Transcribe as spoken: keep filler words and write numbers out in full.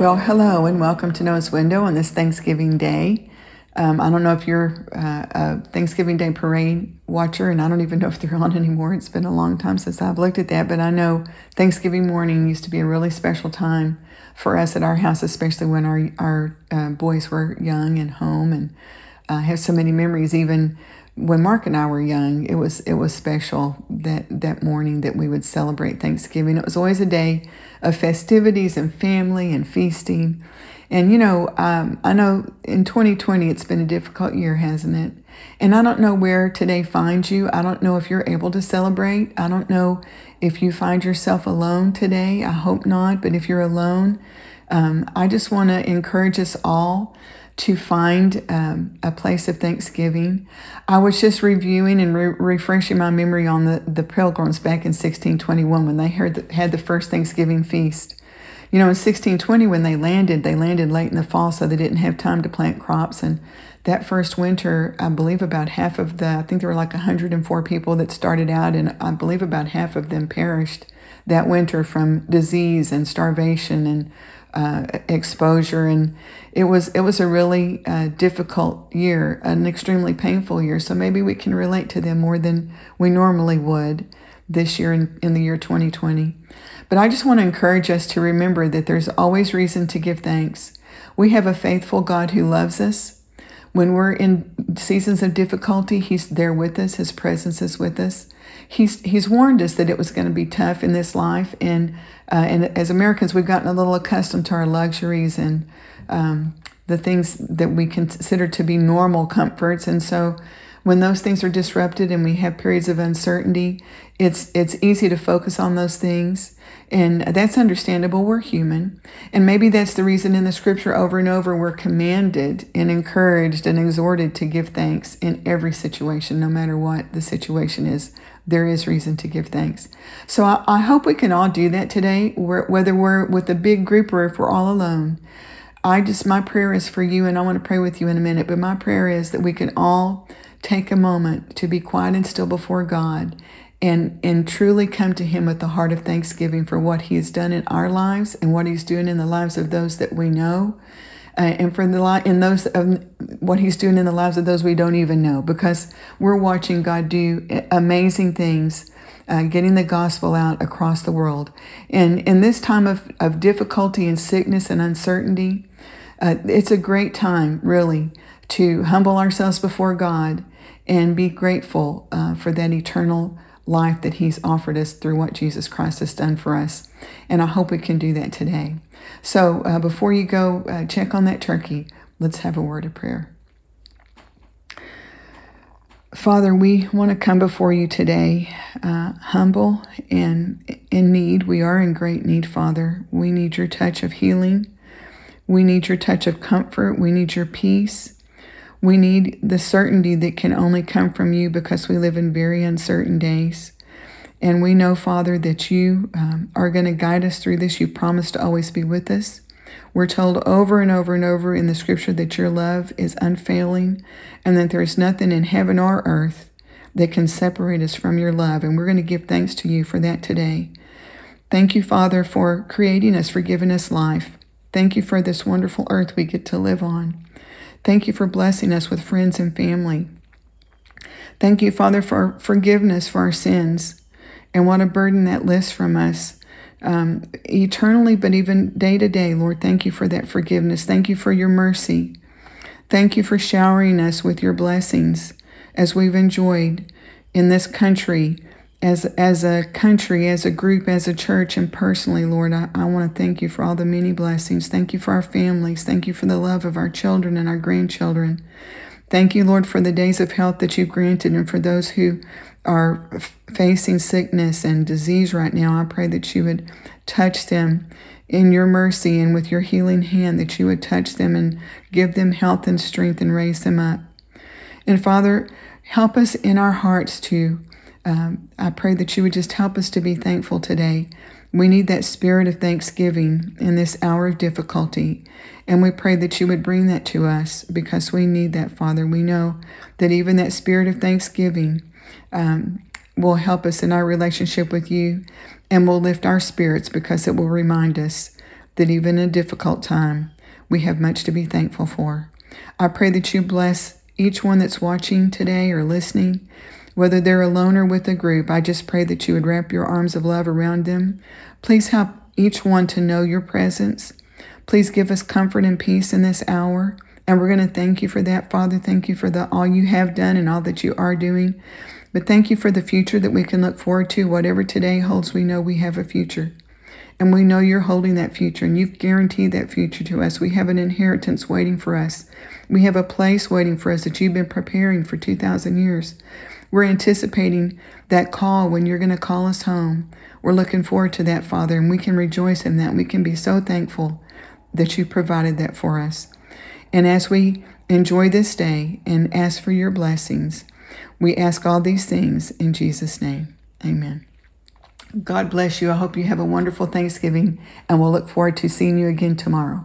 Well, hello and welcome to Noah's Window on this Thanksgiving Day. Um, I don't know if you're uh, a Thanksgiving Day parade watcher, and I don't even know if they're on anymore. It's been a long time since I've looked at that, but I know Thanksgiving morning used to be a really special time for us at our house, especially when our, our uh, boys were young and home. And I uh, have so many memories. Even when Mark and I were young, it was it was special that, that morning that we would celebrate Thanksgiving. It was always a day of festivities and family and feasting. And, you know, um, I know in twenty twenty, it's been a difficult year, hasn't it? And I don't know where today finds you. I don't know if you're able to celebrate. I don't know if you find yourself alone today. I hope not. But if you're alone, um, I just want to encourage us all to find um, a place of Thanksgiving. I was just reviewing and re refreshing my memory on the, the Pilgrims back in sixteen twenty-one when they heard the, had the first Thanksgiving feast. You know, in sixteen twenty when they landed, they landed late in the fall, so they didn't have time to plant crops. And that first winter, I believe about half of the, I think there were like one hundred and four people that started out, and I believe about half of them perished that winter from disease and starvation and Uh, exposure. And it was it was a really uh, difficult year, an extremely painful year. So maybe we can relate to them more than we normally would this year in, in the year twenty twenty. But I just want to encourage us to remember that there's always reason to give thanks. We have a faithful God who loves us. When we're in seasons of difficulty, he's there with us. His presence is with us. He's he's warned us that it was going to be tough in this life. And, uh, and as Americans, we've gotten a little accustomed to our luxuries and um, the things that we consider to be normal comforts. And so when those things are disrupted and we have periods of uncertainty, it's it's easy to focus on those things. And that's understandable. We're human. And maybe that's the reason in the scripture over and over we're commanded and encouraged and exhorted to give thanks in every situation. No matter what the situation is, there is reason to give thanks. So I, I hope we can all do that today, whether we're with a big group or if we're all alone. I just, my prayer is for you, and I want to pray with you in a minute, but my prayer is that we can all take a moment to be quiet and still before God and, and truly come to him with the heart of thanksgiving for what he has done in our lives and what he's doing in the lives of those that we know, uh, and for the li in those of what he's doing in the lives of those we don't even know, because we're watching God do amazing things, uh, getting the gospel out across the world. And in this time of, of difficulty and sickness and uncertainty, uh, it's a great time, really, to humble ourselves before God and be grateful uh, for that eternal life that he's offered us through what Jesus Christ has done for us. And I hope we can do that today. So uh, before you go uh, check on that turkey, let's have a word of prayer. Father, we want to come before you today, uh, humble and in need. We are in great need, Father. We need your touch of healing. We need your touch of comfort. We need your peace. We need the certainty that can only come from you, because we live in very uncertain days. And we know, Father, that you um, are going to guide us through this. You promise to always be with us. We're told over and over and over in the scripture that your love is unfailing and that there is nothing in heaven or earth that can separate us from your love. And we're going to give thanks to you for that today. Thank you, Father, for creating us, for giving us life. Thank you for this wonderful earth we get to live on. Thank you for blessing us with friends and family. Thank you, Father, for forgiveness for our sins. And what a burden that lifts from us um, eternally, but even day to day. Lord, thank you for that forgiveness. Thank you for your mercy. Thank you for showering us with your blessings as we've enjoyed in this country, as, as a country, as a group, as a church, and personally, Lord, I, I want to thank you for all the many blessings. Thank you for our families. Thank you for the love of our children and our grandchildren. Thank you, Lord, for the days of health that you've granted, and for those who are facing sickness and disease right now. I pray that you would touch them in your mercy and with your healing hand, that you would touch them and give them health and strength and raise them up. And Father, help us in our hearts to Um, I pray that you would just help us to be thankful today. We need that spirit of thanksgiving in this hour of difficulty. And we pray that you would bring that to us, because we need that, Father. We know that even that spirit of thanksgiving um, will help us in our relationship with you, and will lift our spirits, because it will remind us that even in a difficult time, we have much to be thankful for. I pray that you bless each one that's watching today or listening, whether they're alone or with a group. I just pray that you would wrap your arms of love around them. Please help each one to know your presence. Please give us comfort and peace in this hour. And we're going to thank you for that, Father. Thank you for the all you have done and all that you are doing. But thank you for the future that we can look forward to. Whatever today holds, we know we have a future. And we know you're holding that future, and you've guaranteed that future to us. We have an inheritance waiting for us. We have a place waiting for us that you've been preparing for two thousand years. We're anticipating that call when you're going to call us home. We're looking forward to that, Father, and we can rejoice in that. We can be so thankful that you provided that for us. And as we enjoy this day and ask for your blessings, we ask all these things in Jesus' name. Amen. God bless you. I hope you have a wonderful Thanksgiving, and we'll look forward to seeing you again tomorrow.